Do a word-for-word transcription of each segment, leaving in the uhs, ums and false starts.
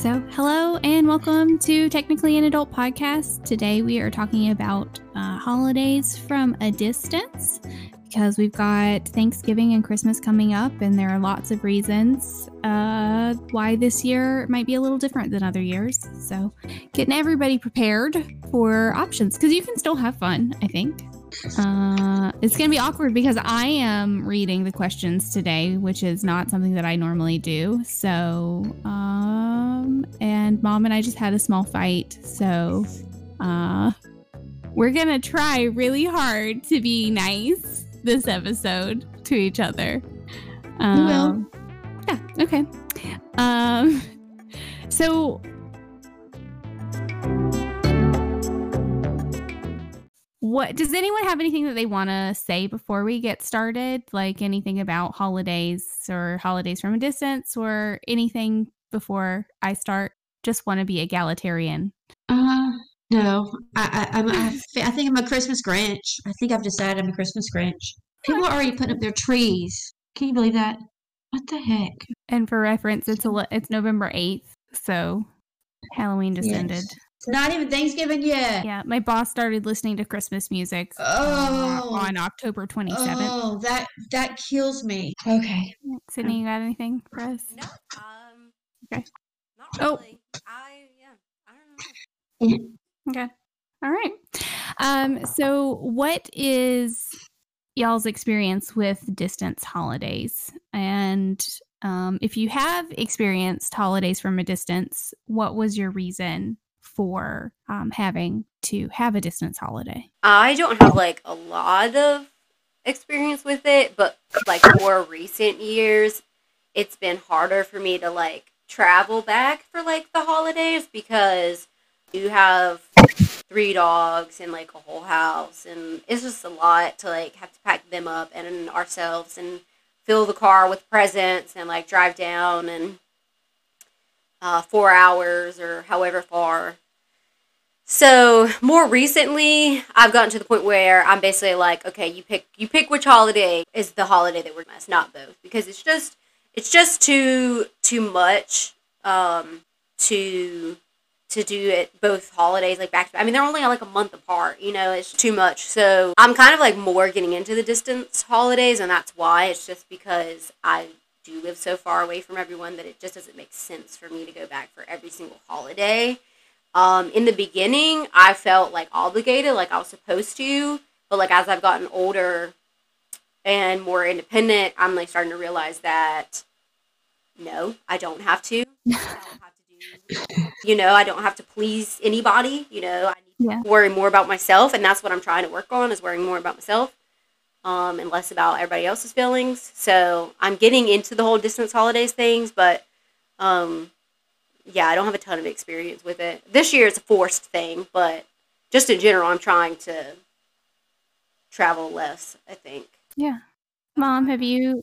So hello and welcome to Technically an Adult Podcast. Today we are talking about uh, holidays from a distance because we've got Thanksgiving and Christmas coming up, and there are lots of reasons uh, why this year might be a little different than other years. So getting everybody prepared for options because you can still have fun, I think. Uh, it's going to be awkward because I am reading the questions today, which is not something that I normally do. So, um, and mom and I just had a small fight. So, uh, we're going to try really hard to be nice this episode to each other. Um, we will. Yeah. Okay. Um, so... What does anyone have anything that they want to say before we get started? Like anything about holidays or holidays from a distance or anything before I start? Just want to be egalitarian. Uh, no, I, I, I'm, I, I think I'm a Christmas Grinch. I think I've decided I'm a Christmas Grinch. People are already putting up their trees. Can you believe that? What the heck? And for reference, it's a, it's November eighth. So Halloween just yes. ended. It's not even Thanksgiving yet. Yeah, my boss started listening to Christmas music oh, on, on October twenty-seventh. Oh, that that kills me. Okay. Sydney, you got anything for us? No. Um, okay. Not really. Oh. I, yeah, I don't know. Okay. All right. Um. So what is y'all's experience with distance holidays? And um, if you have experienced holidays from a distance, what was your reason for um, having to have a distance holiday? I don't have like a lot of experience with it, but like for recent years, it's been harder for me to like travel back for like the holidays because you have three dogs and like a whole house, and it's just a lot to like have to pack them up and ourselves and fill the car with presents and like drive down and Uh, four hours or however far. So more recently, I've gotten to the point where I'm basically like, okay, you pick you pick which holiday is the holiday that we're gonna miss, not both, because it's just it's just too too much um, to to do it both holidays like back to back. I mean, they're only like a month apart, you know, it's too much. So I'm kind of like more getting into the distance holidays, and that's why it's just because I. do live so far away from everyone that it just doesn't make sense for me to go back for every single holiday. Um, in the beginning, I felt like obligated, like I was supposed to, but like as I've gotten older and more independent, I'm like starting to realize that no, I don't have to. I don't have to do, you know, I don't have to please anybody. You know, I need to yeah. worry more about myself, and that's what I'm trying to work on, is worrying more about myself. Um, and less about everybody else's feelings. So I'm getting into the whole distance holidays things, but um, yeah, I don't have a ton of experience with it. This year it's a forced thing, but just in general, I'm trying to travel less, I think. Yeah. Mom, have you?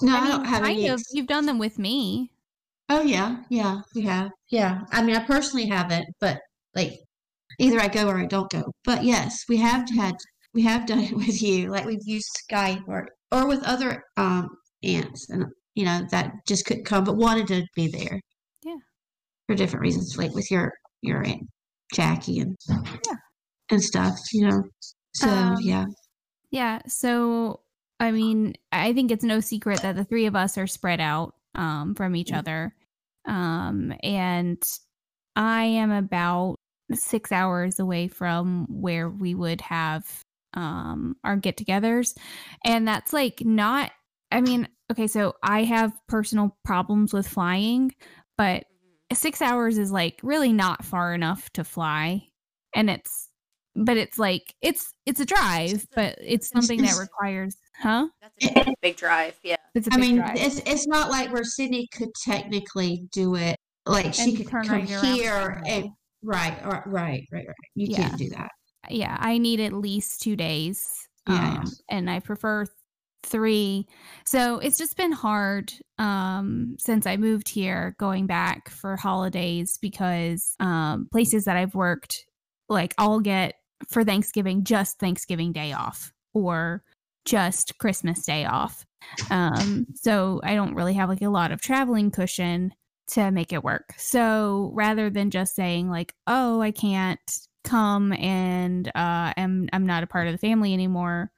No, I, mean, I don't have any. Of, you've done them with me. Oh yeah. Yeah, we have. Yeah. I mean, I personally haven't, but like either I go or I don't go, but yes, we have had We have done it with you, like we've used Skype or, or with other um, aunts, and you know that just couldn't come, but wanted to be there. Yeah, for different reasons, like with your your aunt Jackie and yeah. and stuff, you know. So um, yeah, yeah. So I mean, I think it's no secret that the three of us are spread out um, from each yeah. other, um, and I am about six hours away from where we would have. um our get-togethers, and that's like not I mean okay so I have personal problems with flying, but six hours is like really not far enough to fly, and it's but it's like it's it's a drive, but it's something that requires huh that's a big drive. Yeah, it's a big I mean drive. it's it's not like where Sydney could technically do it, like and she could turn come right here and right right right right, right. you yeah. can't do that. Yeah, I need at least two days, um, yeah. and I prefer three. So it's just been hard um, since I moved here, going back for holidays, because um, places that I've worked, like I'll get for Thanksgiving, just Thanksgiving Day off or just Christmas Day off. Um, so I don't really have like a lot of traveling cushion to make it work. So rather than just saying like, oh, I can't come and uh, I'm, I'm not a part of the family anymore.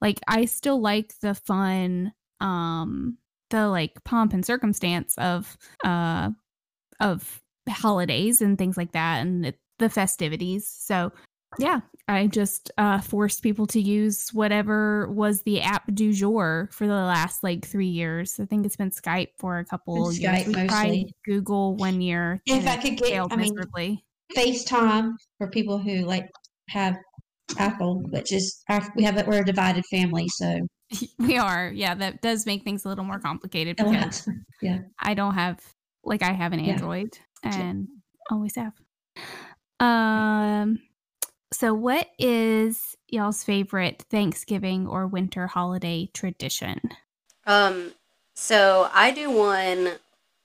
Like, I still like the fun, um, the like pomp and circumstance of, uh, of holidays and things like that and the, the festivities. So yeah, I just uh, forced people to use whatever was the app du jour for the last like three years. I think it's been Skype for a couple Skype years. We mostly. Tried Google one year. If I could get, I mean, miserably. FaceTime for people who like have Apple, which is our, we have we're a divided family, so we are. Yeah, that does make things a little more complicated because yeah, I don't have like I have an Android yeah. and always have. Um. So what is y'all's favorite Thanksgiving or winter holiday tradition? Um, so I do one.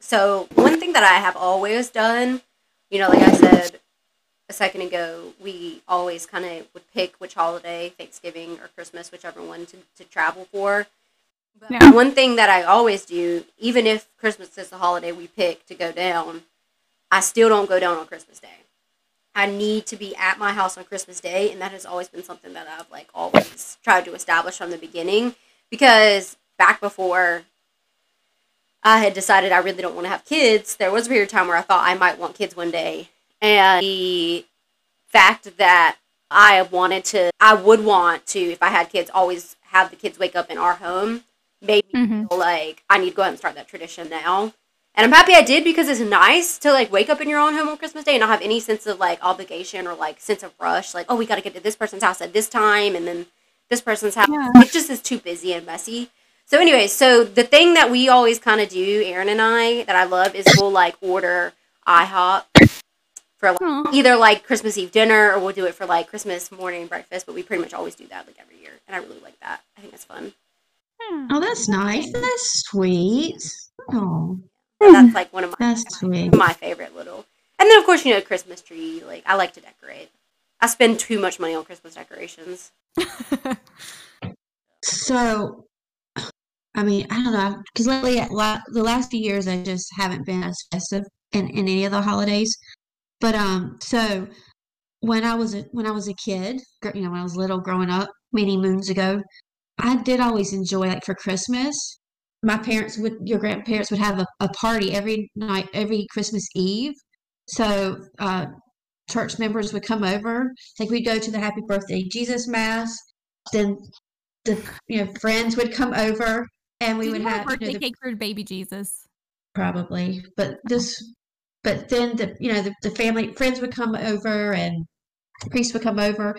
So one thing that I have always done, you know, like I said a second ago, we always kind of would pick which holiday, Thanksgiving or Christmas, whichever one to, to travel for. But yeah. One thing that I always do, even if Christmas is the holiday we pick to go down, I still don't go down on Christmas Day. I need to be at my house on Christmas Day, and that has always been something that I've like always tried to establish from the beginning, because back before I had decided I really don't want to have kids, there was a period of time where I thought I might want kids one day, and the fact that I wanted to, I would want to, if I had kids, always have the kids wake up in our home, made me mm-hmm. feel like I need to go ahead and start that tradition now. And I'm happy I did, because it's nice to, like, wake up in your own home on Christmas Day and not have any sense of, like, obligation or, like, sense of rush. Like, oh, we got to get to this person's house at this time and then this person's house. Yeah. It just is too busy and messy. So, anyway, so the thing that we always kind of do, Erin and I, that I love is we'll, like, order I hop for like, either, like, Christmas Eve dinner, or we'll do it for, like, Christmas morning breakfast. But we pretty much always do that, like, every year. And I really like that. I think that's fun. Oh, that's nice. That's sweet. Oh. So that's like one of my my, my favorite little. And then of course, you know, Christmas tree. Like, I like to decorate. I spend too much money on Christmas decorations. So, I mean, I don't know, because lately, la- the last few years, I just haven't been as festive in, in any of the holidays. But um, so when I was a, when I was a kid, you know, when I was little, growing up, many moons ago, I did always enjoy, like, for Christmas. My parents would, your grandparents would have a, a party every night, every Christmas Eve. So uh, church members would come over. Like, we'd go to the Happy Birthday Jesus Mass. Then the you know friends would come over, and we Did would you have, have birthday you know, the, cake for baby Jesus. Probably, but this, but then the you know the, the family friends would come over, and priests would come over.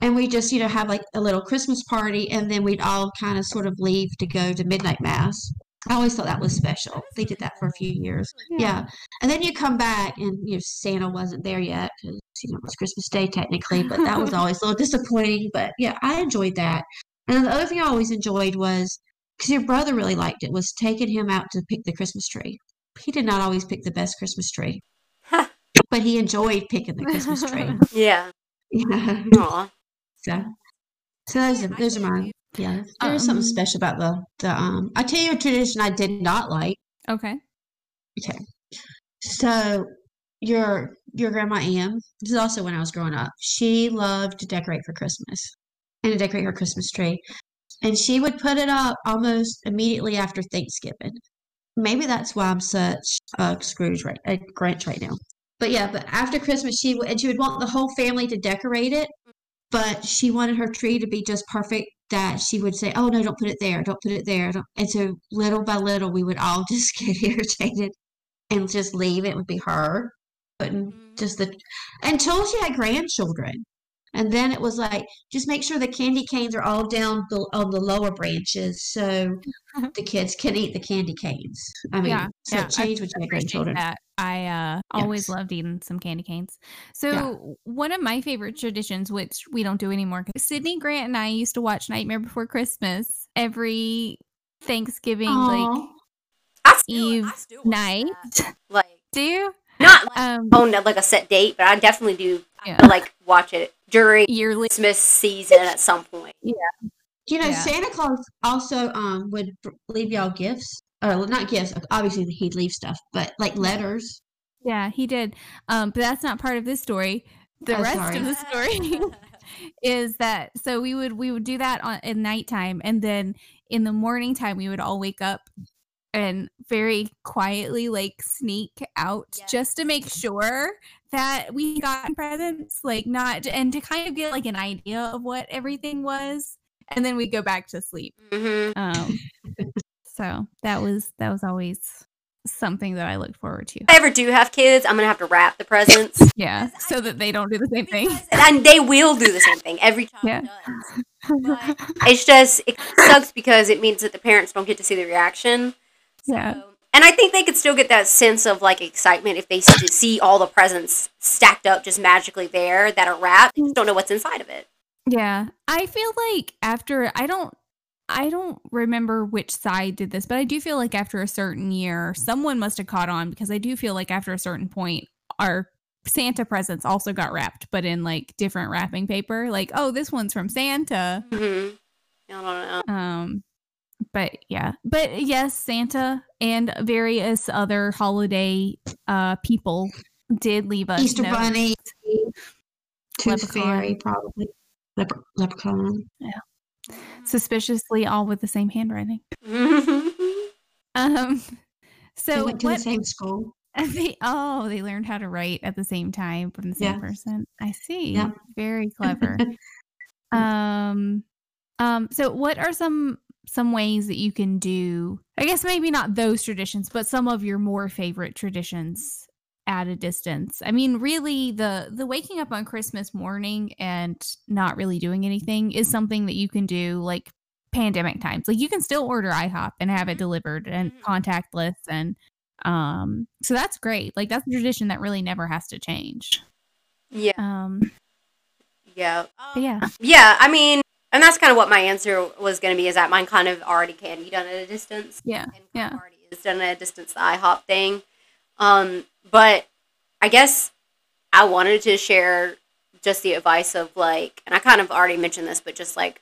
And we just, you know, have like a little Christmas party, and then we'd all kind of sort of leave to go to midnight mass. I always thought that was special. They did that for a few years. Yeah. yeah. And then you come back and, you know, Santa wasn't there yet, because, you know, it was Christmas Day technically, but that was always a little disappointing. But yeah, I enjoyed that. And then the other thing I always enjoyed was, because your brother really liked it, was taking him out to pick the Christmas tree. He did not always pick the best Christmas tree, but he enjoyed picking the Christmas tree. Yeah. Yeah. Aww. So, so those are those are mine. Yeah, there was um, something special about the the. Um, I tell you a tradition I did not like. Okay. Okay. So your your grandma Em, this is also when I was growing up. She loved to decorate for Christmas and to decorate her Christmas tree, and she would put it up almost immediately after Thanksgiving. Maybe that's why I'm such a Scrooge right, a Grinch right now. But yeah, but after Christmas, she w- and she would want the whole family to decorate it, but she wanted her tree to be just perfect that she would say, oh, no, don't put it there. Don't put it there. Don't. And so little by little, we would all just get irritated and just leave. It would be her. But just the until she had grandchildren. And then it was like, just make sure the candy canes are all down the, on the lower branches so the kids can eat the candy canes. I mean, yeah, so yeah. change with your grandchildren. That. I uh, always yes. loved eating some candy canes. So yeah. one of my favorite traditions, which we don't do anymore, Sydney, Grant, and I used to watch Nightmare Before Christmas every Thanksgiving Aww. like I still, Eve I still night. Like, do you? Not like, um, on like a set date, but I definitely do yeah. I, like watch it during yearly Christmas season at some point. Yeah, you know, yeah. Santa Claus also um would leave y'all gifts. or not gifts, obviously he'd leave stuff, but like letters. Yeah, he did. Um, but that's not part of this story. The oh, rest sorry. of the story is that, so we would, we would do that on at nighttime. And then in the morning time, we would all wake up and very quietly like sneak out yes. just to make sure that we got presents, like not, and to kind of get like an idea of what everything was. And then we'd go back to sleep. Mm-hmm. Um, so that was, that was always something that I look forward to. If I ever do have kids, I'm going to have to wrap the presents. Yeah, so I, that they don't do the same thing. And they will do the same thing. Every child yeah. does. But it's just, it sucks because it means that the parents don't get to see the reaction. So, yeah. And I think they could still get that sense of like excitement if they see all the presents stacked up just magically there that are wrapped. They just don't know what's inside of it. Yeah, I feel like after, I don't, I don't remember which side did this, but I do feel like after a certain year, someone must have caught on, because I do feel like after a certain point, our Santa presents also got wrapped, but in like different wrapping paper. Like, oh, this one's from Santa. Mm-hmm. I don't know. Um, but yeah, but yes, Santa and various other holiday uh people did leave us Easter notes. Bunny, Tooth Fairy, probably. Lepre- leprechaun. Yeah. Suspiciously all with the same handwriting. um so they went to what, the same school. They oh, they learned how to write at the same time from the same yeah. person. I see. Yeah. Very clever. um um so what are some some ways that you can do, I guess maybe not those traditions, but some of your more favorite traditions at a distance? I mean, really the the waking up on Christmas morning and not really doing anything is something that you can do like pandemic times. Like you can still order IHOP and have it delivered and contactless, and um so that's great. Like that's a tradition that really never has to change. Yeah. Um yeah. Um, yeah. Yeah, I mean, and that's kind of what my answer was going to be, is that mine kind of already can be done at a distance. Yeah. And yeah. already is done at a distance, the IHOP thing. Um But I guess I wanted to share just the advice of like, and I kind of already mentioned this, but just like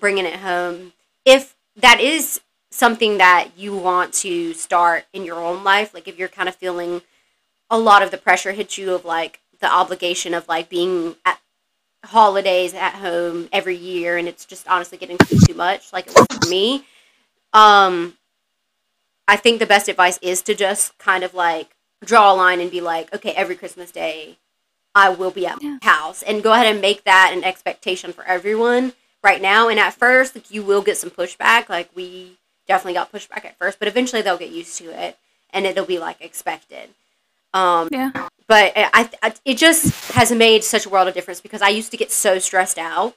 bringing it home. If that is something that you want to start in your own life, like if you're kind of feeling a lot of the pressure hits you of like the obligation of like being at holidays at home every year, and it's just honestly getting too much, like it was for me. Um, I think the best advice is to just kind of like draw a line and be like, okay, every Christmas day I will be at my yeah. house, and go ahead and make that an expectation for everyone right now. And at first, like, you will get some pushback. Like we definitely got pushback at first, but eventually they'll get used to it and it'll be like expected. Um, yeah. But I, I, it just has made such a world of difference, because I used to get so stressed out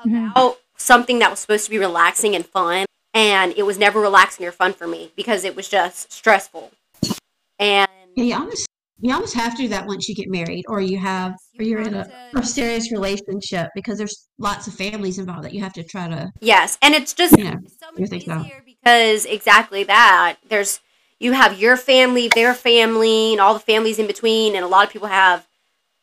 mm-hmm. about something that was supposed to be relaxing and fun. And it was never relaxing or fun for me, because it was just stressful. And yeah, you almost you almost have to do that once you get married, or you have, or you're in a, a serious relationship, because there's lots of families involved that you have to try to. Yes, and it's just you know, so much easier about. Because exactly that. There's you have your family, their family, and all the families in between, and a lot of people have,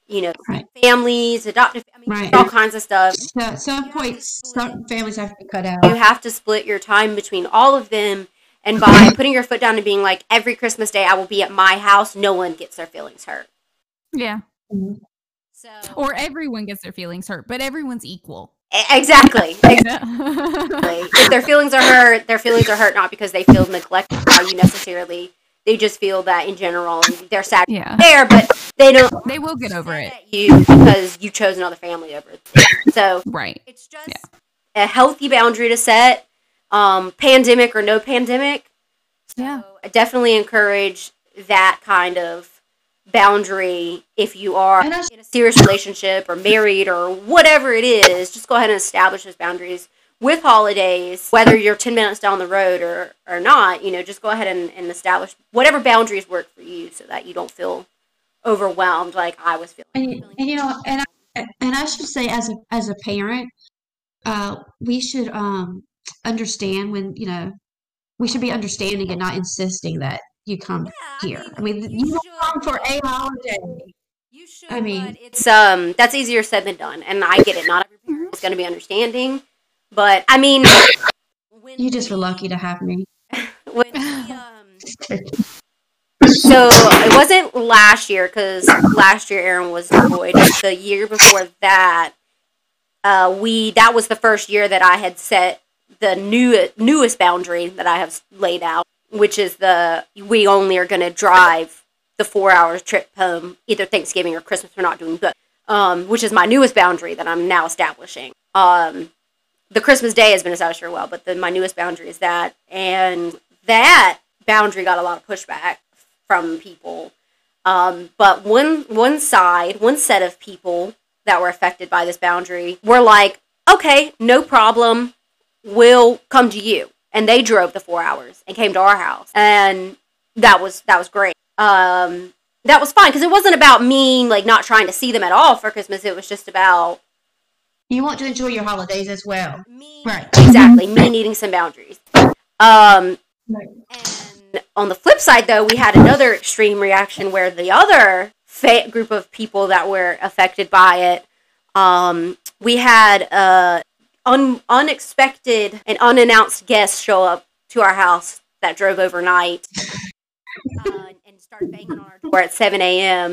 you know, right. families, adoptive, I mean, right. all kinds of stuff. So at some point, some families have to be cut out. You have to split your time between all of them. And by putting your foot down and being like, every Christmas day I will be at my house, no one gets their feelings hurt. Yeah. Mm-hmm. So, or everyone gets their feelings hurt, but everyone's equal. Exactly. Exactly. If their feelings are hurt, their feelings are hurt not because they feel neglected by you necessarily. They just feel that in general they're sad yeah. there, but they don't. They will get over it. You because you chose another family over it. So right. It's just yeah. a healthy boundary to set. Um, pandemic or no pandemic. So yeah. I definitely encourage that kind of boundary if you are in a serious relationship or married or whatever it is. Just go ahead and establish those boundaries with holidays, whether you're ten minutes down the road or, or not. You know, just go ahead and, and establish whatever boundaries work for you, so that you don't feel overwhelmed like I was feeling. And, feeling and you know, and I, and I should say as a, as a parent, uh, we should, um, understand when, you know, we should be understanding and not insisting that you come yeah, here. I mean, I mean you, you should, come for a holiday. You should. I mean, it's um, that's easier said than done, and I get it. Not every parent is going to be understanding, but I mean, when you just we, were lucky to have me. when we, um, so it wasn't last year because last year Erin was deployed. The year before that, uh, we that was the first year that I had set the new newest boundary that I have laid out, which is the we only are going to drive the four hour trip home either Thanksgiving or Christmas. We're not doing both. Um, which is my newest boundary that I'm now establishing. Um, the Christmas Day has been established for a while, but the, my newest boundary is that. And that boundary got a lot of pushback from people. Um, but one one side, one set of people that were affected by this boundary were like, okay, no problem, we'll come to you. And they drove the four hours and came to our house. And that was, that was great. Um... That was fine, because it wasn't about me, like, not trying to see them at all for Christmas. It was just about... You want to enjoy your holidays as well. Me, right. Exactly. Me needing some boundaries. Um, right. And on the flip side, though, we had another extreme reaction where the other fa- group of people that were affected by it, um, we had uh, un- unexpected and unannounced guests show up to our house that drove overnight. Uh, Start banging on our door at seven a.m.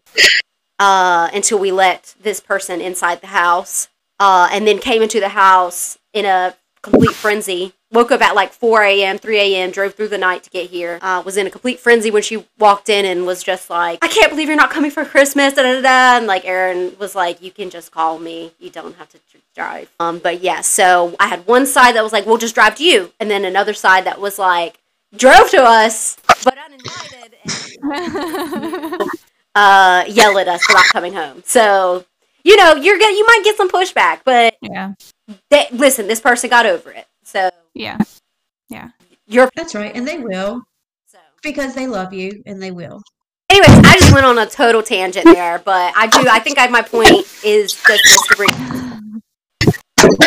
Uh, until we let this person inside the house, uh, and then came into the house in a complete frenzy. Woke up at like four a.m., three a.m., drove through the night to get here. Uh, was in a complete frenzy when she walked in and was just like, I can't believe you're not coming for Christmas, da da da da. And like Erin was like, you can just call me. You don't have to drive. Um, but yeah, so I had one side that was like, we'll just drive to you. And then another side that was like, drove to us, but uninvited. uh yell at us for not coming home. So you know you're gonna you might get some pushback, but yeah, they, listen, this person got over it. So yeah, yeah, you're that's right, and they will. So because they love you, and they will. Anyways, I just went on a total tangent there, but I do. I think I, my point is just, just to bring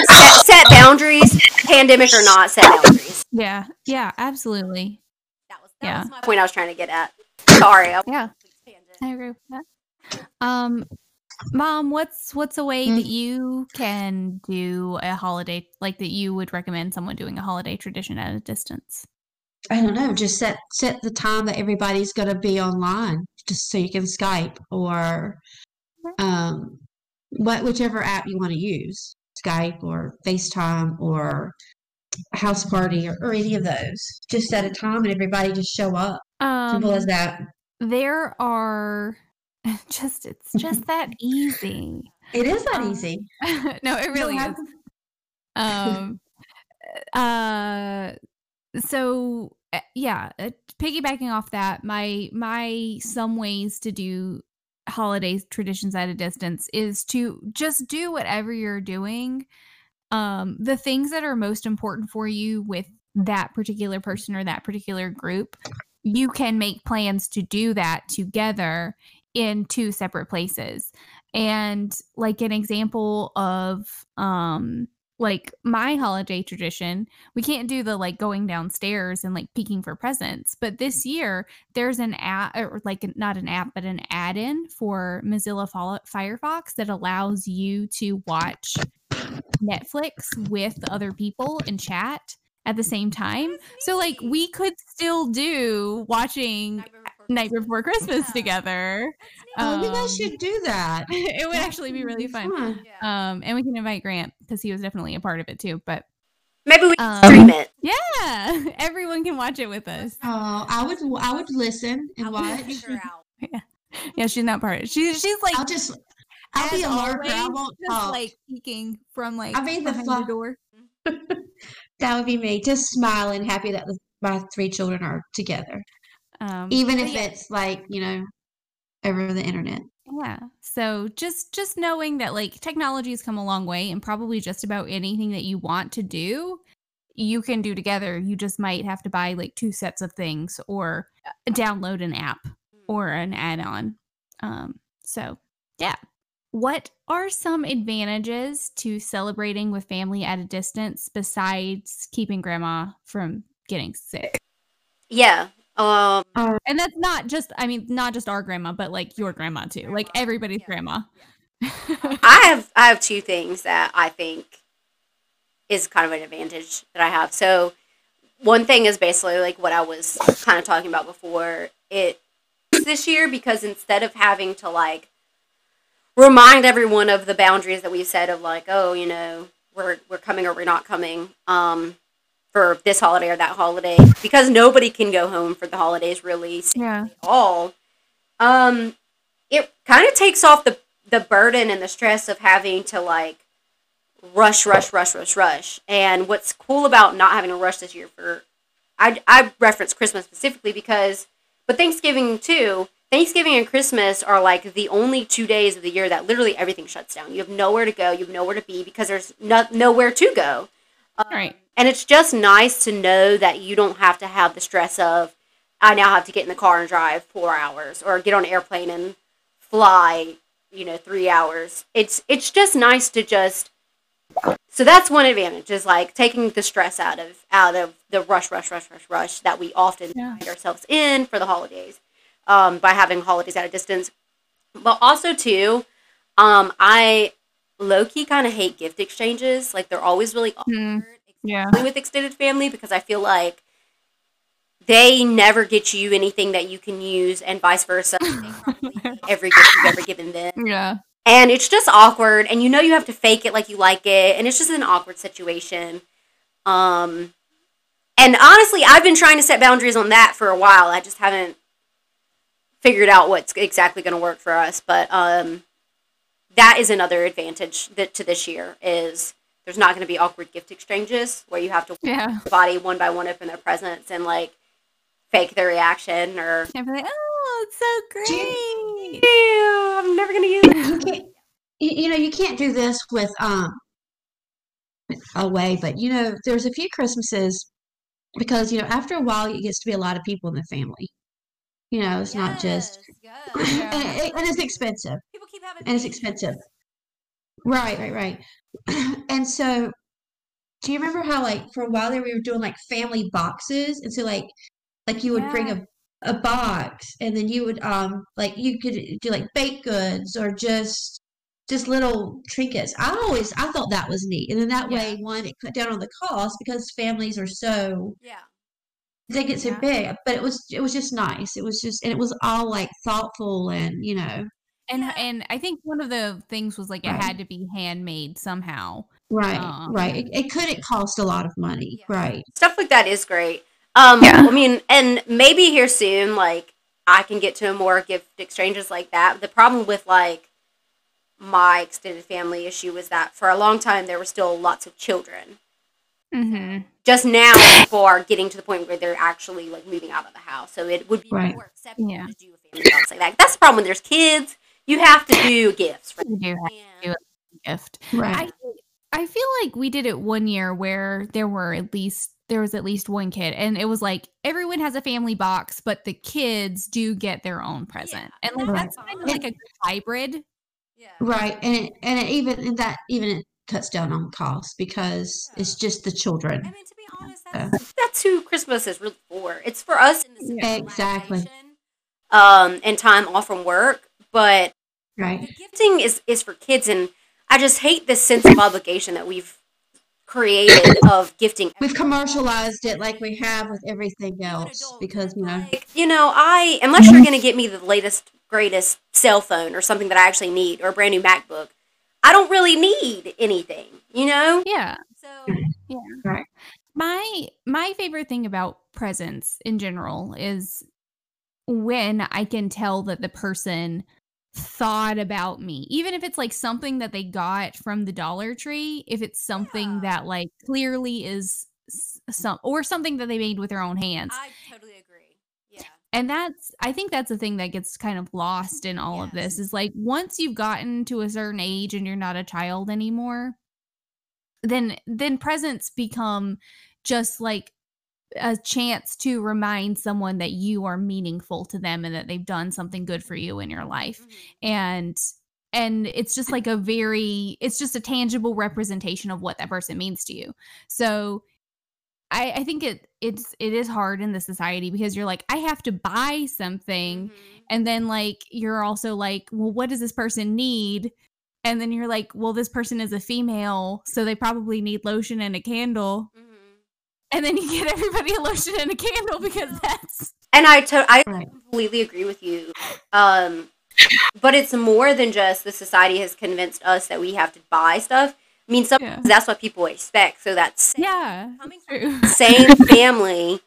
set, set boundaries, pandemic or not, set boundaries. Yeah, yeah, absolutely. That yeah. was my point I was trying to get at. Sorry. I yeah. I agree with that. Um, Mom, what's what's a way mm-hmm. that you can do a holiday, like that you would recommend someone doing a holiday tradition at a distance? I don't know. Just set, set the time that everybody's going to be online, just so you can Skype or um, what whichever app you want to use, Skype or FaceTime or House Party or, or any of those, just at a time and everybody just show up. Um, simple as that. There are just it's just that easy. It is that um, easy. No, it really is. Um. uh. So uh, yeah, uh, piggybacking off that, my my some ways to do holiday traditions at a distance is to just do whatever you're doing. Um, the things that are most important for you with that particular person or that particular group, you can make plans to do that together in two separate places. And like an example of, um, like my holiday tradition, we can't do the like going downstairs and like peeking for presents. But this year there's an app, or like not an app, but an add-in for Mozilla Firefox that allows you to watch Netflix with other people and chat at the same time. So like we could still do watching Nightmare Before Christmas yeah. together. Um, oh, you guys should do that. It would actually be really fun. fun. Yeah. Um, and we can invite Grant because he was definitely a part of it too. But maybe we can um, stream it. Yeah, everyone can watch it with us. Oh, I would. I would listen and watch. yeah, yeah. She's not part of it. She's she's like. I'll just. I'll As be a lurker. I won't just oh. like peeking from like I mean, the, fly- the door. That would be me, just smiling, happy that my three children are together, um, even if yeah. it's like you know over the internet. Yeah. So just just knowing that like technology has come a long way, and probably just about anything that you want to do, you can do together. You just might have to buy like two sets of things, or download an app or an add-on. Um, so yeah. What are some advantages to celebrating with family at a distance besides keeping grandma from getting sick? Yeah. Um, and that's not just, I mean, not just our grandma, but like your grandma too, grandma. Like everybody's yeah. grandma. Yeah. I have, I have two things that I think is kind of an advantage that I have. So one thing is basically like what I was kind of talking about before it this year, because instead of having to like remind everyone of the boundaries that we've set of like, oh, you know, we're we're coming or we're not coming um, for this holiday or that holiday, because nobody can go home for the holidays really yeah. at all. Um, it kind of takes off the the burden and the stress of having to like rush, rush, rush, rush, rush. And what's cool about not having to rush this year for, I, I reference Christmas specifically because, but Thanksgiving too, Thanksgiving and Christmas are like the only two days of the year that literally everything shuts down. You have nowhere to go. You have nowhere to be because there's no, nowhere to go. Um, right. And it's just nice to know that you don't have to have the stress of, I now have to get in the car and drive four hours or get on an airplane and fly, you know, three hours. It's, it's just nice to just, so that's one advantage is like taking the stress out of out of the rush, rush, rush, rush, rush that we often yeah. find ourselves in for the holidays um, by having holidays at a distance. But also, too, um, I low-key kind of hate gift exchanges. Like, they're always really awkward mm. yeah. with extended family because I feel like they never get you anything that you can use and vice versa. They probably hate every gift you've ever given them. Yeah. And it's just awkward, and you know you have to fake it like you like it, and it's just an awkward situation. Um, and honestly, I've been trying to set boundaries on that for a while. I just haven't figured out what's exactly going to work for us. But um, that is another advantage that to this year is there's not going to be awkward gift exchanges where you have to yeah. body one by one open their presents and like fake their reaction or be like, oh, it's so great. Ew, I'm never gonna use it. You, can't, you, you know, you can't do this with um away, but you know, there's a few Christmases because you know, after a while, it gets to be a lot of people in the family. You know, it's yes, not just, yes, yeah. and, it, and it's expensive. People keep having, and it's expensive. Right, right, right. And so, do you remember how like for a while there we were doing like family boxes, and so like, like you would yeah. bring a. a box and then you would um like you could do like baked goods or just just little trinkets. I always I thought that was neat, and then that yeah. way one it cut down on the cost because families are so yeah they get so yeah. big, but it was it was just nice. It was just and it was all like thoughtful and you know and yeah. and I think one of the things was like right. it had to be handmade somehow right um, right it, it couldn't cost a lot of money yeah. right stuff like that is great. Um, yeah. I mean, and maybe here soon, like, I can get to more gift exchanges like that. The problem with, like, my extended family issue was that for a long time there were still lots of children. Mm-hmm. Just now people are getting to the point where they're actually, like, moving out of the house. So it would be right. more acceptable yeah. to do a family box like that. That's the problem when there's kids. You have to do gifts. Right? You do have to do a gift. Right. I, I feel like we did it one year where there were at least There was at least one kid, and it was like everyone has a family box, but the kids do get their own present, yeah, and like, right. that's kind of like a hybrid, yeah. right? And it, and it even and that even it cuts down on cost because yeah. it's just the children. I mean, to be honest, that's, that's who Christmas is really for. It's for us in the yeah, exactly, um, and time off from work, but right, the gifting is is for kids, and I just hate this sense of obligation that we've. Created of gifting. We've commercialized it like we have with everything else because you know, like, you know, I unless you're going to get me the latest, greatest cell phone or something that I actually need or a brand new MacBook, I don't really need anything. You know? Yeah. So yeah. Right. My my favorite thing about presents in general is when I can tell that the person thought about me, even if it's like something that they got from the Dollar Tree, if it's something yeah. that like clearly is some or something that they made with their own hands. I totally agree. Yeah. And that's I think that's the thing that gets kind of lost in all yes. of this is like once you've gotten to a certain age and you're not a child anymore, then then presents become just like a chance to remind someone that you are meaningful to them and that they've done something good for you in your life. Mm-hmm. And, and it's just like a very, it's just a tangible representation of what that person means to you. So I, I think it, it's, it is hard in the society because you're like, I have to buy something. Mm-hmm. And then like, you're also like, well, what does this person need? And then you're like, well, this person is a female, so they probably need lotion and a candle. Mm-hmm. and then you get everybody a lotion and a candle because that's... And I, to- I completely agree with you. Um, but it's more than just the society has convinced us that we have to buy stuff. I mean, sometimes yeah. that's what people expect. So that same, yeah, coming from the same family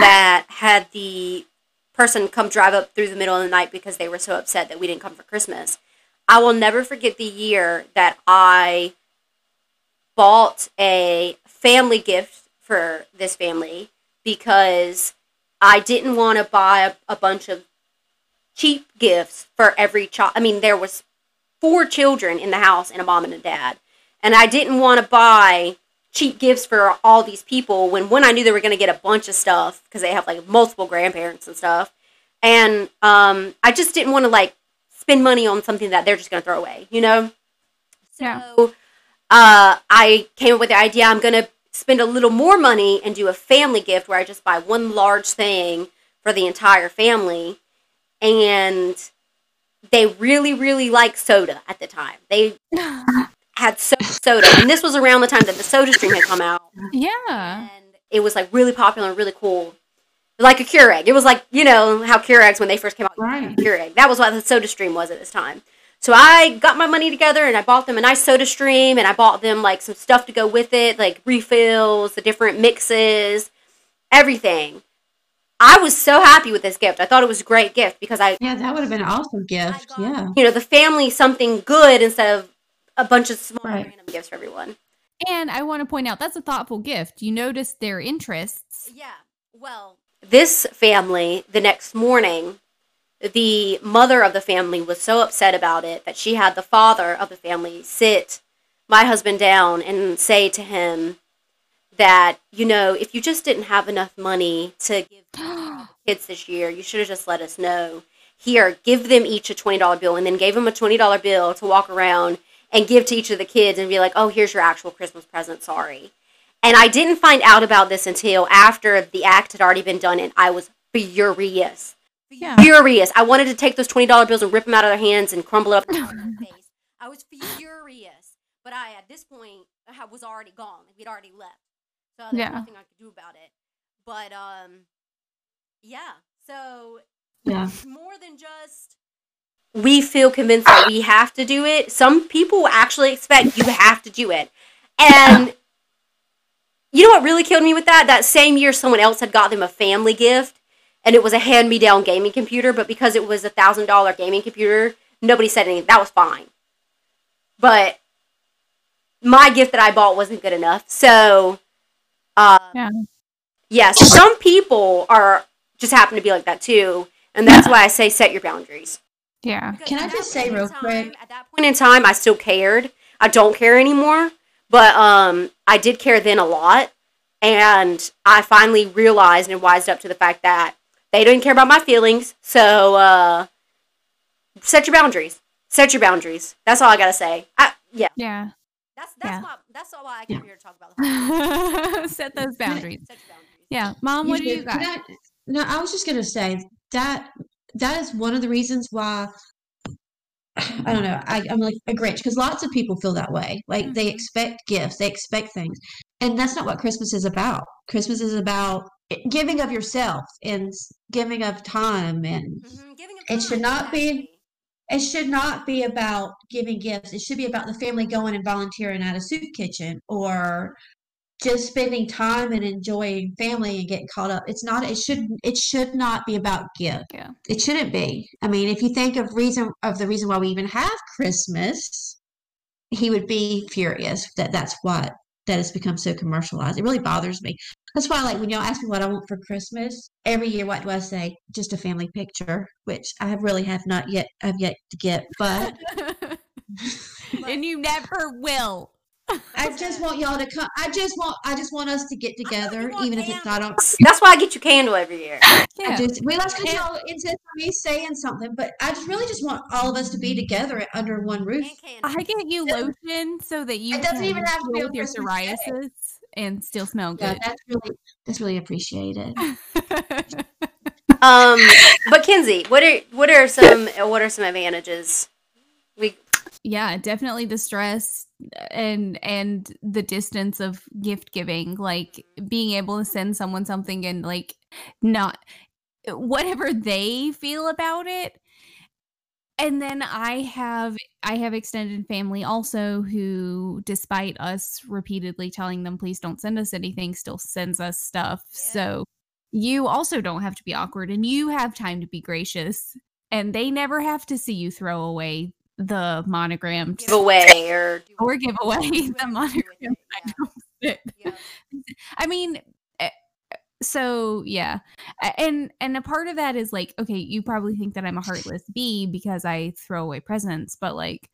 that had the person come drive up through the middle of the night because they were so upset that we didn't come for Christmas. I will never forget the year that I bought a family gift for this family because I didn't want to buy a, a bunch of cheap gifts for every child. I mean, there was four children in the house and a mom and a dad. And I didn't want to buy cheap gifts for all these people when, when I knew they were going to get a bunch of stuff because they have, like, multiple grandparents and stuff. And um, I just didn't want to, like, spend money on something that they're just going to throw away, you know? Yeah. So uh, I came up with the idea I'm going to spend a little more money and do a family gift where I just buy one large thing for the entire family. And they really, really liked soda at the time. They... had so much soda, and this was around the time that the SodaStream had come out. Yeah, and it was like really popular and really cool, like a Keurig. It was like, you know how Keurigs when they first came out, right? Keurig. That was what the SodaStream was at this time. So I got my money together and I bought them a nice SodaStream, and I bought them like some stuff to go with it, like refills, the different mixes, everything. I was so happy with this gift. I thought it was a great gift because I yeah, that would have been an awesome gift. Got, yeah, you know, the family something good instead of a bunch of small right. random gifts for everyone. And I want to point out, that's a thoughtful gift. You noticed their interests. Yeah. Well, this family, the next morning, the mother of the family was so upset about it that she had the father of the family sit my husband down and say to him that, you know, if you just didn't have enough money to give to kids this year, you should have just let us know. Here, give them each a twenty dollar bill, and then gave them a twenty dollar bill to walk around and give to each of the kids and be like, oh, here's your actual Christmas present, sorry. And I didn't find out about this until after the act had already been done, and I was furious. Yeah. Furious. I wanted to take those twenty dollar bills and rip them out of their hands and crumble it up in their face. I was furious. But I, at this point, I was already gone. We'd already left. So there's yeah. nothing I could do about it. But, um, yeah. So, yeah. more than just... we feel convinced that we have to do it. Some people actually expect you have to do it. And you know what really killed me with that? That same year, someone else had got them a family gift, and it was a hand-me-down gaming computer, but because it was a one thousand dollar gaming computer, nobody said anything. That was fine. But my gift that I bought wasn't good enough. So, uh, yeah. yeah, so some people are just happen to be like that, too. And that's why I say set your boundaries. Yeah. Because Can I just say real time, quick? At that point in time, I still cared. I don't care anymore. But um, I did care then a lot. And I finally realized and wised up to the fact that they didn't care about my feelings. So uh, set your boundaries. Set your boundaries. That's all I got to say. I, yeah. Yeah. That's that's yeah. why that's all I came yeah. here to talk about. Set those boundaries. Set your boundaries. Yeah. Mom, you what do you got? I, no, I was just going to say that... that is one of the reasons why, I don't know, I, I'm like a Grinch, because lots of people feel that way. Like, mm-hmm. they expect gifts, they expect things. And that's not what Christmas is about. Christmas is about giving of yourself and giving of time. And mm-hmm. giving of time. It should not be, it should not be about giving gifts. It should be about the family going and volunteering at a soup kitchen or just spending time and enjoying family and getting caught up. It's not, it should, it should not be about gift. Yeah. It shouldn't be. I mean, if you think of reason of the reason why we even have Christmas, he would be furious that that's what, that has become so commercialized. It really bothers me. That's why, like, when y'all ask me what I want for Christmas every year, what do I say? Just a family picture, which I have really have not yet, I've yet to get, but. And you never will. I just want y'all to come. I just want. I just want us to get together, even if it's not on. That's why I get you candle every year. Yeah. I just, well, that's because y'all insist on me saying something, but I just really just want all of us to be together under one roof. I get you lotion so that you. It doesn't can even have to deal with your psoriasis day. And still smell good. Yeah, that's really that's really appreciated. um, but Kinsey, what are what are some what are some advantages we yeah, definitely the stress and and the distance of gift giving, like being able to send someone something and like not whatever they feel about it. And then I have I have extended family also who, despite us repeatedly telling them, please don't send us anything, still sends us stuff. Yeah. So you also don't have to be awkward and you have time to be gracious and they never have to see you throw away the monogrammed giveaway or, or give away the monogrammed. Yeah. Yeah. I mean, so yeah, and and a part of that is like, okay, you probably think that I'm a heartless bee because I throw away presents, but like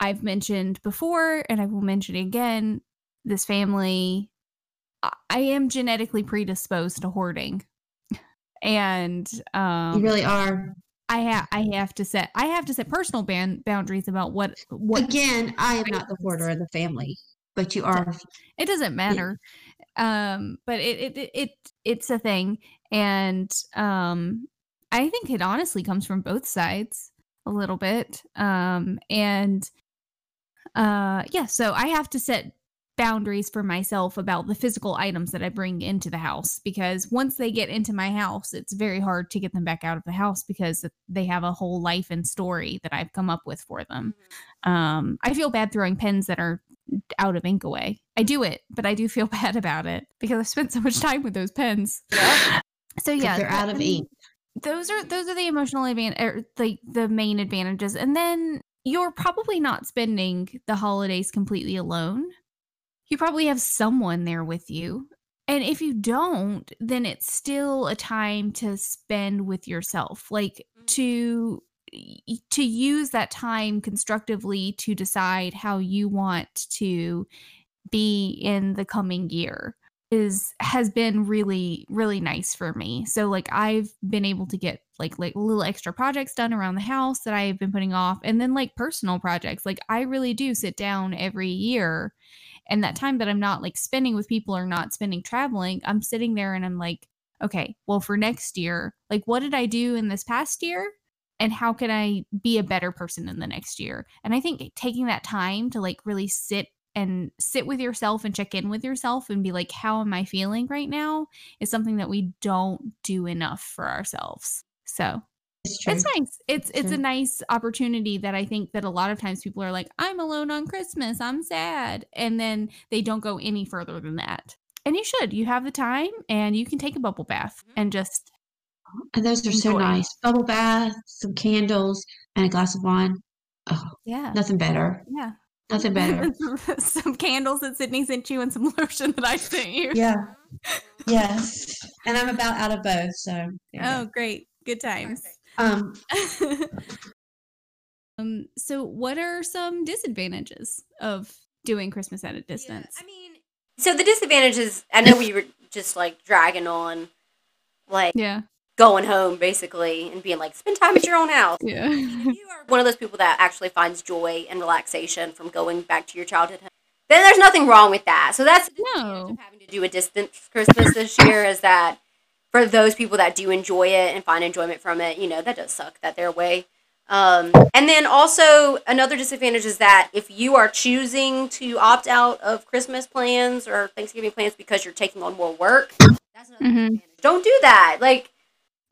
I've mentioned before and I will mention again, this family, I am genetically predisposed to hoarding, and um, you really are. I have I have to set I have to set personal ban- boundaries about what what. Again, I am not the hoarder of the family, but you are. It doesn't matter. Yeah. Um, but it, it, it, it's a thing. And, um, I think it honestly comes from both sides a little bit. Um, and, uh, yeah, so I have to set boundaries for myself about the physical items that I bring into the house, because once they get into my house, it's very hard to get them back out of the house because they have a whole life and story that I've come up with for them. Um, I feel bad throwing pens that are out of ink away. I do it, but I do feel bad about it because I've spent so much time with those pens. Yeah. So yeah, they're out of ink. Those are those are the emotional advantage, like the, the main advantages. And then you're probably not spending the holidays completely alone. You probably have someone there with you. And if you don't, then it's still a time to spend with yourself, like to to use that time constructively to decide how you want to be in the coming year is has been really, really nice for me. So like I've been able to get like like little extra projects done around the house that I've been putting off, and then like personal projects. Like I really do sit down every year, and that time that I'm not like spending with people or not spending traveling, I'm sitting there and I'm like, okay, well for next year, like what did I do in this past year? And how can I be a better person in the next year? And I think taking that time to like really sit and sit with yourself and check in with yourself and be like, how am I feeling right now, is something that we don't do enough for ourselves. So it's, it's nice. It's, it's, it's a nice opportunity that I think that a lot of times people are like, I'm alone on Christmas, I'm sad. And then they don't go any further than that. And you should, you have the time and you can take a bubble bath and just. And those are so nice. Bubble bath, some candles, and a glass of wine. Oh, yeah. Nothing better. Yeah. Nothing better. Some candles that Sydney sent you and some lotion that I sent you. Yeah. Yes. And I'm about out of both. So. Yeah. Oh, great. Good times. Um, um. So what are some disadvantages of doing Christmas at a distance? Yeah, I mean, so the disadvantages, I know we were just like dragging on. Like. Yeah. Going home basically and being like, spend time at your own house. Yeah. If you are one of those people that actually finds joy and relaxation from going back to your childhood home, then there's nothing wrong with that. So that's the no. of having to do a distance Christmas this year, is that for those people that do enjoy it and find enjoyment from it, you know, that does suck that their way. Um, and then also another disadvantage is that if you are choosing to opt out of Christmas plans or Thanksgiving plans because you're taking on more work, that's another mm-hmm. disadvantage. Don't do that. Like,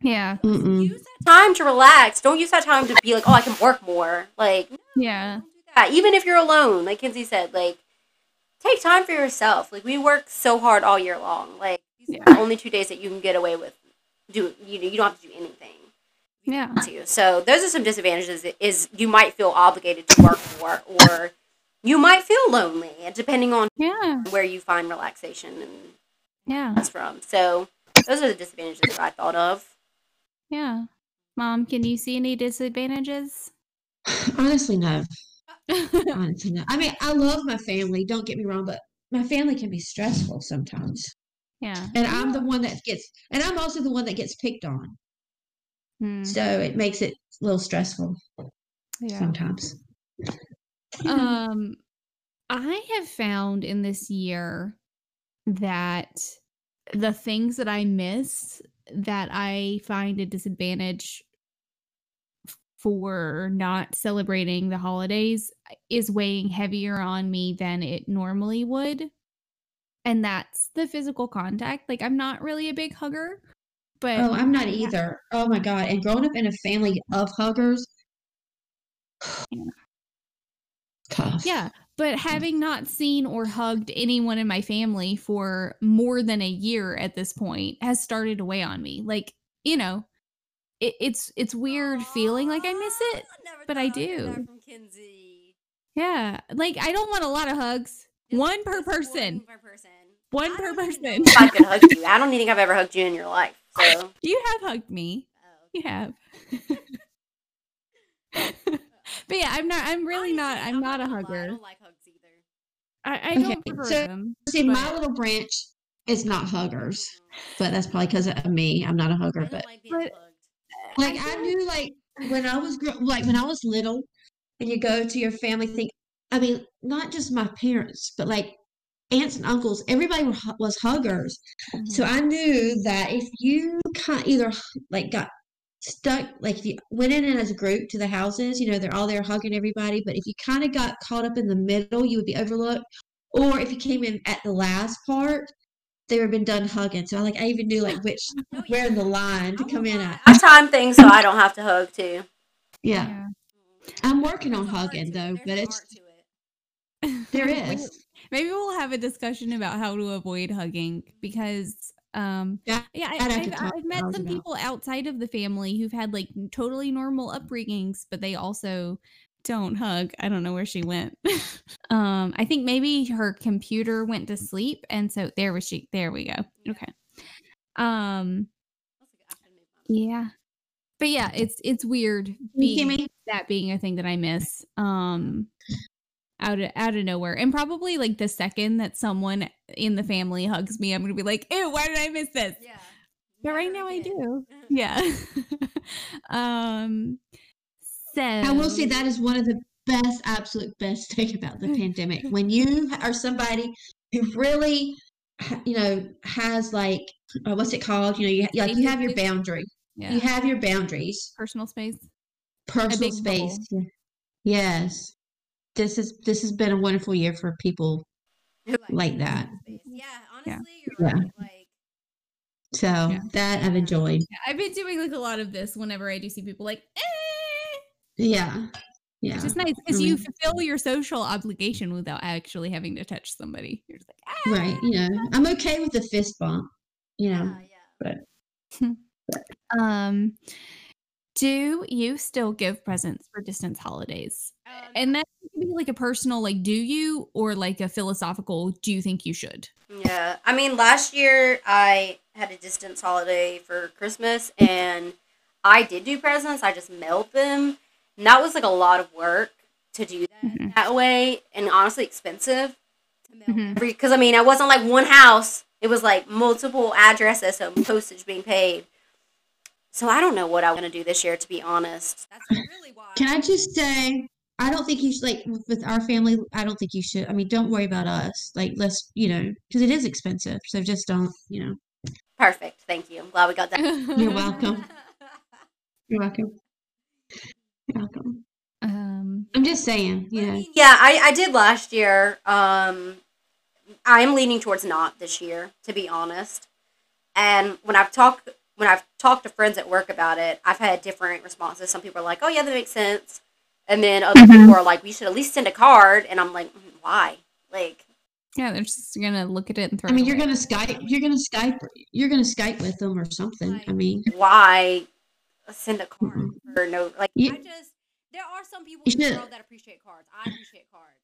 yeah. Mm-mm. Use that time to relax. Don't use that time to be like, oh, I can work more. Like, no, yeah. Don't do that. Even if you're alone, like Kinsey said, like, take time for yourself. Like, we work so hard all year long. Like, these yeah. are the only two days that you can get away with. Do you know you don't have to do anything. Yeah. To. So those are some disadvantages. Is you might feel obligated to work more, or you might feel lonely, depending on yeah. where you find relaxation and yeah that's from. So those are the disadvantages that I thought of. Yeah. Mom, can you see any disadvantages? Honestly, no. Honestly, no. I mean, I love my family. Don't get me wrong, but my family can be stressful sometimes. Yeah. And I'm the one that gets, and I'm also the one that gets picked on. Hmm. So it makes it a little stressful yeah. sometimes. um, I have found in this year that the things that I miss that I find a disadvantage for not celebrating the holidays is weighing heavier on me than it normally would. And that's the physical contact. Like, I'm not really a big hugger, but oh, I'm not either. Yeah. Oh my God. And growing up in a family of huggers. Yeah. Tough. Yeah. But having not seen or hugged anyone in my family for more than a year at this point has started to weigh on me. Like, you know, it, it's, it's weird feeling like I miss it, but I do. Yeah. Like, I don't want a lot of hugs. Just one per person. One per person. One per person. I could hug you. I don't think I've ever hugged you in your life. So you have hugged me. Oh, okay. You have. But yeah, I'm not. I'm really Honestly, not. I'm, I'm not, not a hugger. Lie. I don't like hugs either. I, I okay. don't prefer so, them. See, but... my little branch is not huggers, mm-hmm. but that's probably because of me. I'm not a hugger, I but, like, but like I knew, like when I was like when I was little, and you go to your family thing. I mean, not just my parents, but like aunts and uncles, everybody were, was huggers. Mm-hmm. So I knew that if you can't either like got stuck, like if you went in as a group to the houses, you know, they're all there hugging everybody. But if you kind of got caught up in the middle, you would be overlooked. Or if you came in at the last part, they would have been done hugging. So I like, I even knew like which, oh, yeah. where in the line to oh, come God. in at. I time things so I don't have to hug too. Yeah. yeah. I'm working There's on hugging though, There's but it's. There is. Maybe we'll have a discussion about how to avoid hugging because, um, yeah, yeah I, I've, I've met some about. people outside of the family who've had like totally normal upbringings, but they also don't hug. I don't know where she went. um, I think maybe her computer went to sleep, and so there was she. There we go. Yeah. Okay. Um. Yeah, but yeah, it's it's weird being, that being a thing that I miss. Um. out of out of nowhere, and probably like the second that someone in the family hugs me, I'm gonna be like, ew, why did I miss this? Yeah, but right now I do. Yeah. um so I will say that is one of the best absolute best thing about the pandemic, when you are somebody who really, you know, has like uh, what's it called, you know, you, like you have your boundary. Yeah. You have your boundaries, personal space, personal space. Yeah. Yes. This is this has been a wonderful year for people like, like that. Yeah, honestly, yeah. you're right. Yeah. Like, so yeah. that I've enjoyed. I've been doing like a lot of this whenever I do see people like, eh! Yeah, yeah. Which is nice because mm-hmm. you fulfill your social obligation without actually having to touch somebody. You're just like, ah! Right. You know, I'm okay with the fist bump. You know, yeah, yeah. But, but. um. Do you still give presents for distance holidays? Um, and that could be like a personal, like, do you, or like a philosophical, do you think you should? Yeah. I mean, last year I had a distance holiday for Christmas and I did do presents. I just mailed them. And that was like a lot of work to do that mm-hmm. that way, and honestly expensive to mail. Mm-hmm. Because, I mean, I wasn't like one house. It was like multiple addresses, so postage being paid. So I don't know what I want to do this year, to be honest. That's really why. Can I just say, I don't think you should, like, with our family, I don't think you should. I mean, don't worry about us. Like, let's, you know, because it is expensive. So just don't, you know. Perfect. Thank you. I'm glad we got that. You're welcome. You're welcome. You're welcome. Um, I'm just saying, you know. I mean, yeah, I, I did last year. Um, I'm leaning towards not this year, to be honest. And when I've talked... When I've talked to friends at work about it, I've had different responses. Some people are like, oh, yeah, that makes sense. And then other mm-hmm. people are like, we should at least send a card. And I'm like, why? Like, yeah, they're just going to look at it and throw I mean, it you're going to Skype, you're going to Skype, you're going to Skype with them or something. Like, I mean, why send a card mm-hmm. for no, like, you, I just, there are some people in the world that appreciate cards. I appreciate cards.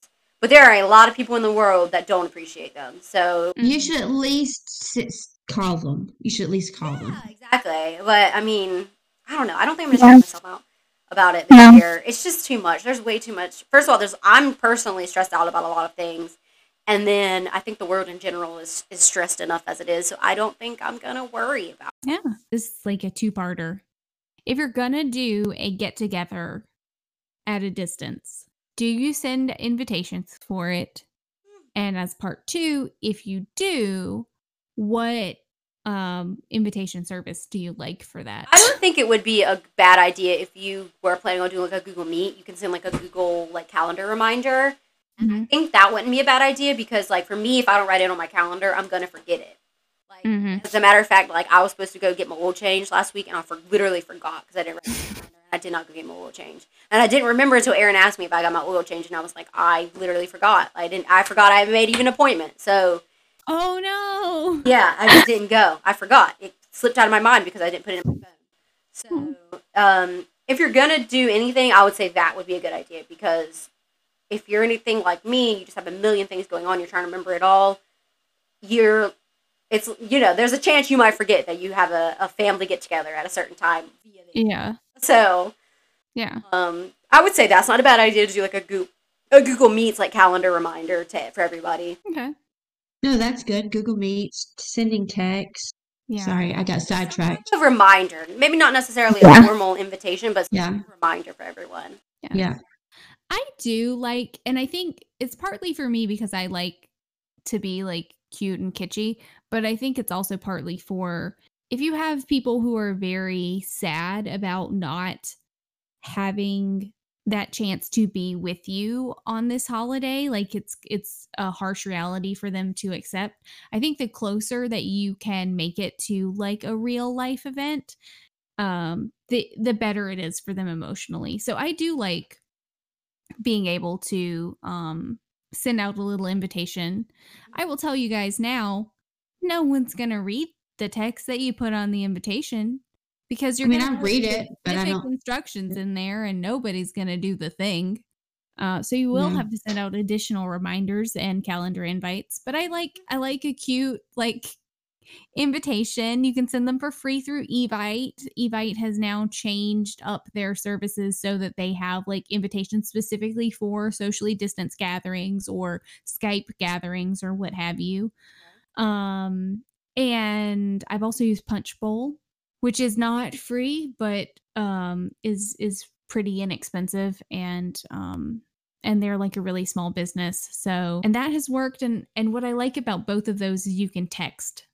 But there are a lot of people in the world that don't appreciate them. So you should at least sit, call them. You should at least call yeah, them. Exactly. But I mean, I don't know. I don't think I'm gonna stress myself out about it this yeah. year. It's just too much. There's way too much. First of all, there's I'm personally stressed out about a lot of things, and then I think the world in general is is stressed enough as it is. So I don't think I'm gonna worry about it. Yeah, this is like a two-parter. If you're gonna do a get together at a distance, do you send invitations for it? And as part two, if you do, what um invitation service do you like for that? I don't think it would be a bad idea if you were planning on doing like a Google Meet. You can send like a Google like calendar reminder. And mm-hmm. I think that wouldn't be a bad idea because like for me, if I don't write it on my calendar, I'm going to forget it. Like mm-hmm. as a matter of fact, like I was supposed to go get my oil change last week and I for- literally forgot because I didn't write it on my calendar. I did not go get my oil change. And I didn't remember until Erin asked me if I got my oil change and I was like, I literally forgot. I didn't, I forgot I made even an appointment. So oh no! Yeah, I just didn't go. I forgot. It slipped out of my mind because I didn't put it in my phone. So, um, if you're gonna do anything, I would say that would be a good idea because if you're anything like me, you just have a million things going on. You're trying to remember it all. You're, it's you know, there's a chance you might forget that you have a, a family get together at a certain time. Yeah. So. Yeah. Um, I would say that's not a bad idea to do like a Google a Google Meets like calendar reminder to for everybody. Okay. No, that's good. Google Meets, sending texts. Yeah. Sorry, I got sidetracked. A reminder. Maybe not necessarily yeah. a formal invitation, but yeah. a reminder for everyone. Yeah. yeah. I do like, and I think it's partly for me because I like to be like cute and kitschy, but I think it's also partly for if you have people who are very sad about not having that chance to be with you on this holiday, like it's it's a harsh reality for them to accept. I think the closer that you can make it to like a real life event, um, the the better it is for them emotionally. So I do like being able to um, send out a little invitation. I will tell you guys now, no one's gonna read the text that you put on the invitation. Because you're I mean, gonna I read it, but I don't instructions in there, and nobody's gonna do the thing. Uh, so you will yeah. have to send out additional reminders and calendar invites. But I like I like a cute like invitation. You can send them for free through Evite. Evite has now changed up their services so that they have like invitations specifically for socially distanced gatherings or Skype gatherings or what have you. Um, and I've also used Punchbowl, which is not free, but um, is is pretty inexpensive, and um, and they're like a really small business. So, and that has worked. And and what I like about both of those is you can text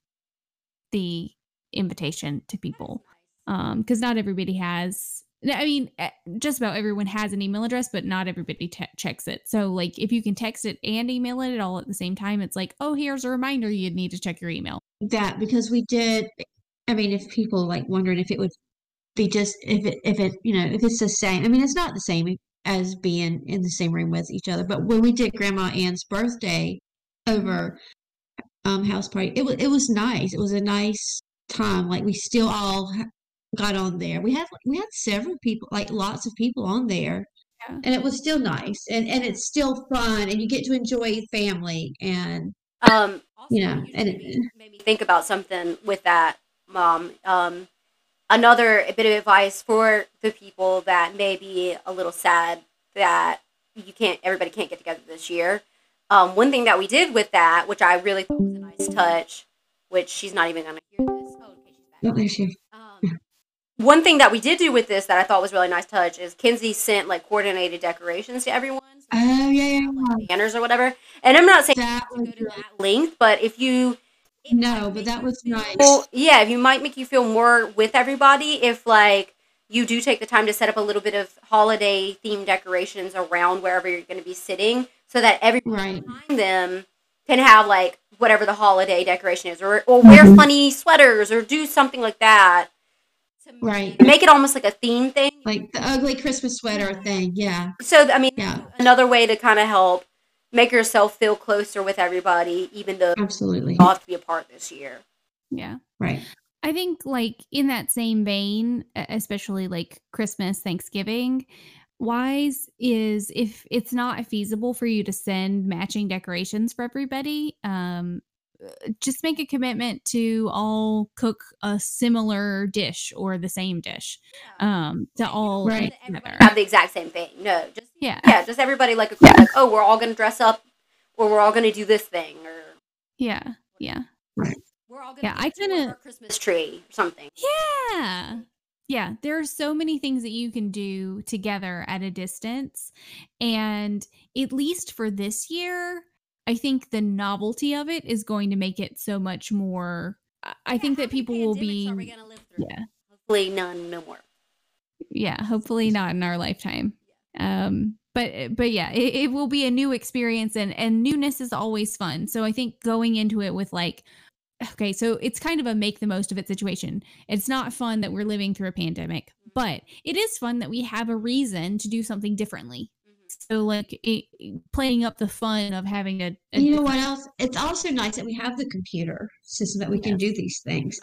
the invitation to people because um, not everybody has. I mean, just about everyone has an email address, but not everybody te- checks it. So, like, if you can text it and email it all at the same time, it's like, oh, here's a reminder you need to check your email. That because we did. I mean, if people like wondering if it would be just if it, if it, you know, if it's the same, I mean, it's not the same as being in the same room with each other, but when we did Grandma Ann's birthday over um, House Party, it was, it was nice. It was a nice time. Like we still all got on there. We had, we had several people, like lots of people on there yeah. and it was still nice and, and it's still fun and you get to enjoy family and, um, also you know, and it made me think about something with that. Mom, um, another bit of advice for the people that may be a little sad that you can't, everybody can't get together this year. Um, one thing that we did with that, which I really thought was a nice touch, which she's not even going to hear this. Oh, okay, she's back. Um, one thing that we did do with this that I thought was really nice touch is Kinsey sent like coordinated decorations to everyone. So oh, yeah, yeah. Like, banners or whatever. And I'm not saying that you have to go to that length, but if you... It no, but that was feel, nice. Well, yeah, you might make you feel more with everybody if, like, you do take the time to set up a little bit of holiday-themed decorations around wherever you're going to be sitting so that everyone right. behind them can have, like, whatever the holiday decoration is or, or wear mm-hmm. funny sweaters or do something like that. Right. Make it almost like a theme thing. Like the ugly Christmas sweater thing, yeah. So, I mean, yeah. another way to kind of help make yourself feel closer with everybody, even though absolutely you have to be apart this year. Yeah. Right. I think like in that same vein, especially like Christmas, Thanksgiving, wise is if it's not feasible for you to send matching decorations for everybody, um, just make a commitment to all cook a similar dish or the same dish um, to all right. have the exact same thing. No, just yeah, yeah, just everybody like, a, yeah. like oh, we're all going to dress up or we're all going to do this thing or yeah, yeah, right. We're all going yeah, to do our Christmas tree or something. Yeah. Yeah, there are so many things that you can do together at a distance. And at least for this year, I think the novelty of it is going to make it so much more I think that people will be, yeah. Hopefully none, no more. Yeah, hopefully not in our lifetime. Um, but but yeah, it, it will be a new experience, and and newness is always fun. So I think going into it with like, okay, so it's kind of a make the most of it situation. It's not fun that we're living through a pandemic, but it is fun that we have a reason to do something differently. So like it, playing up the fun of having a, a you know what else? It's also nice that we have the computer system that we can do these things.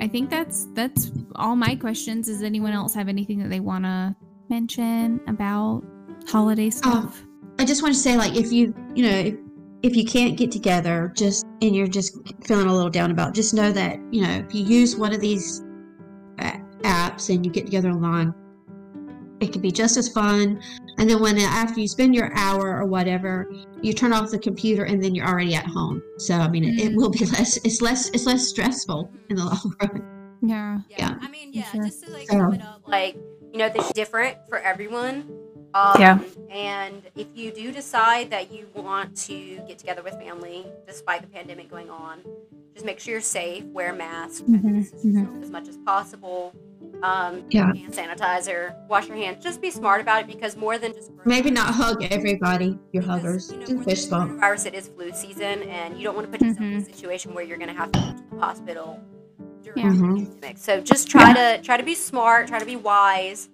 I think that's that's all my questions. Does anyone else have anything that they want to mention about holiday stuff? Oh, I just want to say, like, if you you know if, if you can't get together, just and you're just feeling a little down about, just know that you know if you use one of these apps and you get together online, it can be just as fun. And then when after you spend your hour or whatever, you turn off the computer and then you're already at home. So I mean, mm. it, it will be less. It's less. It's less stressful in the long run. Yeah. Yeah. yeah. I mean, yeah. Sure. Just to like, sum it up, like you know, that's different for everyone. Um, yeah. And if you do decide that you want to get together with family, despite the pandemic going on, just make sure you're safe. Wear masks mm-hmm. mm-hmm. as much as possible. Um, yeah. Hand sanitizer, wash your hands. Just be smart about it, because more than just maybe not hug everybody. Your huggers, you know, do fish bump. Virus, it is flu season, and you don't want to put yourself mm-hmm. in a situation where you're going to have to go to the hospital during yeah. the pandemic. So just try yeah. to try to be smart, try to be wise.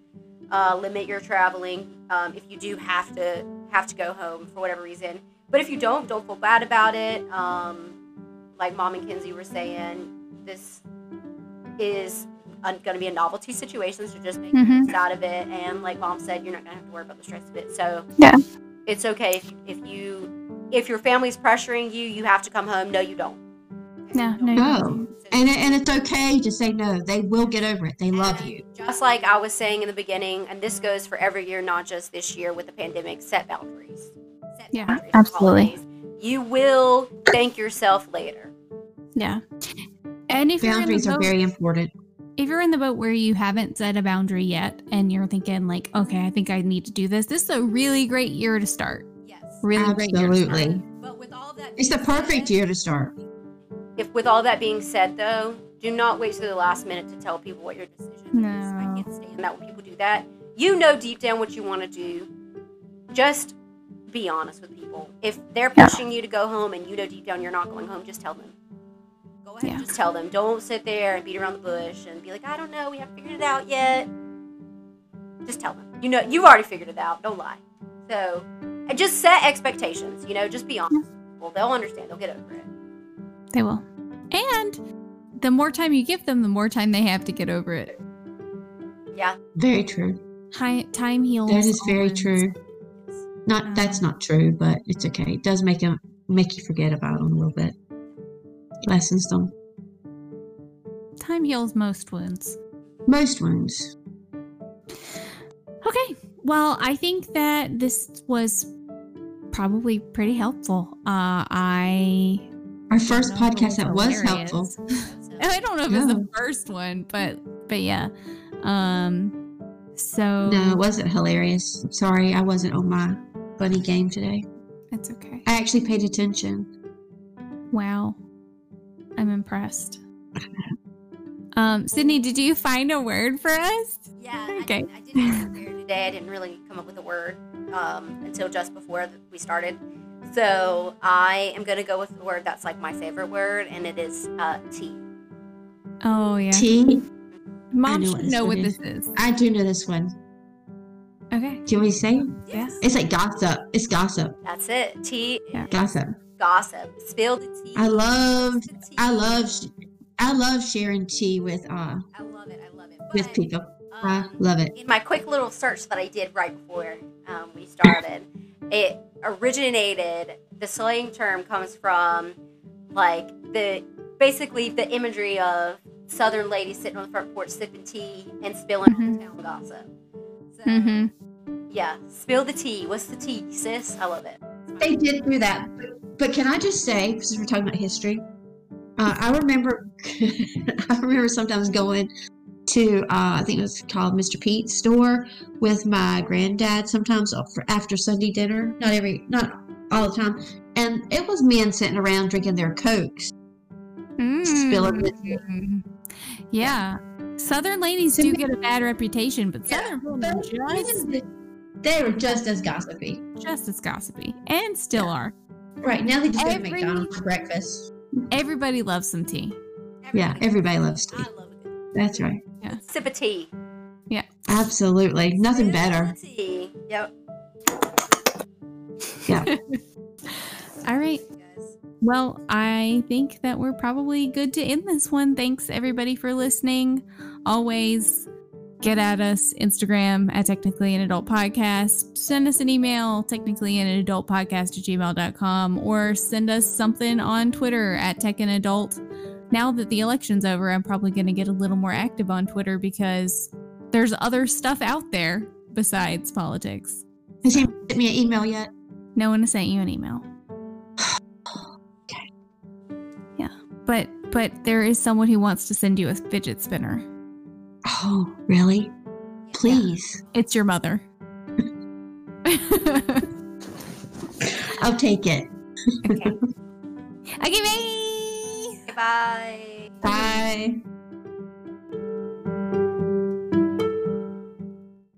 Uh, limit your traveling um, if you do have to have to go home for whatever reason. But if you don't, don't feel bad about it. Um, like Mom and Kenzie were saying, this is going to be a novelty situation, so just make mm-hmm. the best out of it. And like Mom said, you're not going to have to worry about the stress of it. So yeah, it's okay if, if you if your family's pressuring you, you have to come home. No, you don't. No, no. no. And and it's okay to say no. They will get over it. They love you. Just like I was saying in the beginning, and this goes for every year, not just this year with the pandemic. Set boundaries. Set yeah, boundaries absolutely. You will thank yourself later. Yeah. And if boundaries you're in the boat, are very important. If you're in the boat where you haven't set a boundary yet, and you're thinking like, okay, I think I need to do this. This is a really great year to start. Yes. Really absolutely. Great year to start. But with all that, it's the perfect year to start. If with all that being said, though, do not wait to the last minute to tell people what your decision no. is. I can't stand that when people do that. You know deep down what you want to do. Just be honest with people. If they're pushing yeah. you to go home and you know deep down you're not going home, just tell them. Go ahead yeah. and just tell them. Don't sit there and beat around the bush and be like, I don't know, we haven't figured it out yet. Just tell them. You know, you've already figured it out. Don't lie. So, and just set expectations. You know, just be honest. Yeah. Well, they'll understand. They'll get over it. They will. And the more time you give them, the more time they have to get over it. Yeah. Very true. Hi, time heals. That is very true. Not um, that's not true, but it's okay. It does make them, make you forget about them a little bit. Lessens them. Time heals most wounds. Most wounds. Okay. Well, I think that this was probably pretty helpful. Uh, I... Our first podcast that was helpful. I don't know if no. it's the first one, but but yeah. Um, so no, it wasn't hilarious. I'm sorry, I wasn't on my bunny game today. That's okay. I actually paid attention. Wow, I'm impressed. um, Sydney, did you find a word for us? Yeah. Okay. I, I didn't prepare today. I didn't really come up with a word um, until just before we started. So I am going to go with the word that's like my favorite word, and it is uh, tea. Oh, yeah. Tea? Mom should know what this is. I do know this one. Okay. Do you want to say it? Yes. It's like gossip. It's gossip. That's it. Tea. Yeah. Gossip. Gossip. Spill the tea. I love, I love, I love sharing tea with, uh, I love it. I love it. But, with people. Um, I love it. In my quick little search that I did right before um, we started, it originated, the slang term comes from like the basically the imagery of southern ladies sitting on the front porch sipping tea and spilling mm-hmm. town gossip. So mm-hmm. yeah, spill the tea. What's the tea, sis? I love it. They did do that, but, but can I just say, because we're talking about history, uh, I remember I remember sometimes going to, uh, I think it was called Mister Pete's store with my granddad sometimes for after Sunday dinner. Not every, not all the time. And it was men sitting around drinking their Cokes. Mm. Spilling it. Yeah. Southern ladies do get a bad reputation, but Southern women yeah, just... They were just as gossipy. Just as gossipy. And still yeah. are. Right. Now they just Every, go to McDonald's for breakfast. Everybody loves some tea. Everybody yeah. Everybody loves tea. I love it. That's right. Yeah. Sip of tea. Yeah. Absolutely. Nothing Sip better. Tea. Yep. Yeah. All right. Well, I think that we're probably good to end this one. Thanks, everybody, for listening. Always get at us. Instagram at Technically an Adult Podcast. Send us an email, technically an adult podcast at gmail dot com, or send us something on Twitter at Tech and Adult. Now that the election's over, I'm probably going to get a little more active on Twitter because there's other stuff out there besides politics. Has you sent me an email yet? No one has sent you an email. But but there is someone who wants to send you a fidget spinner. Oh, really? Please. Yeah. It's your mother. I'll take it. Okay. Okay, bye. Bye. Bye.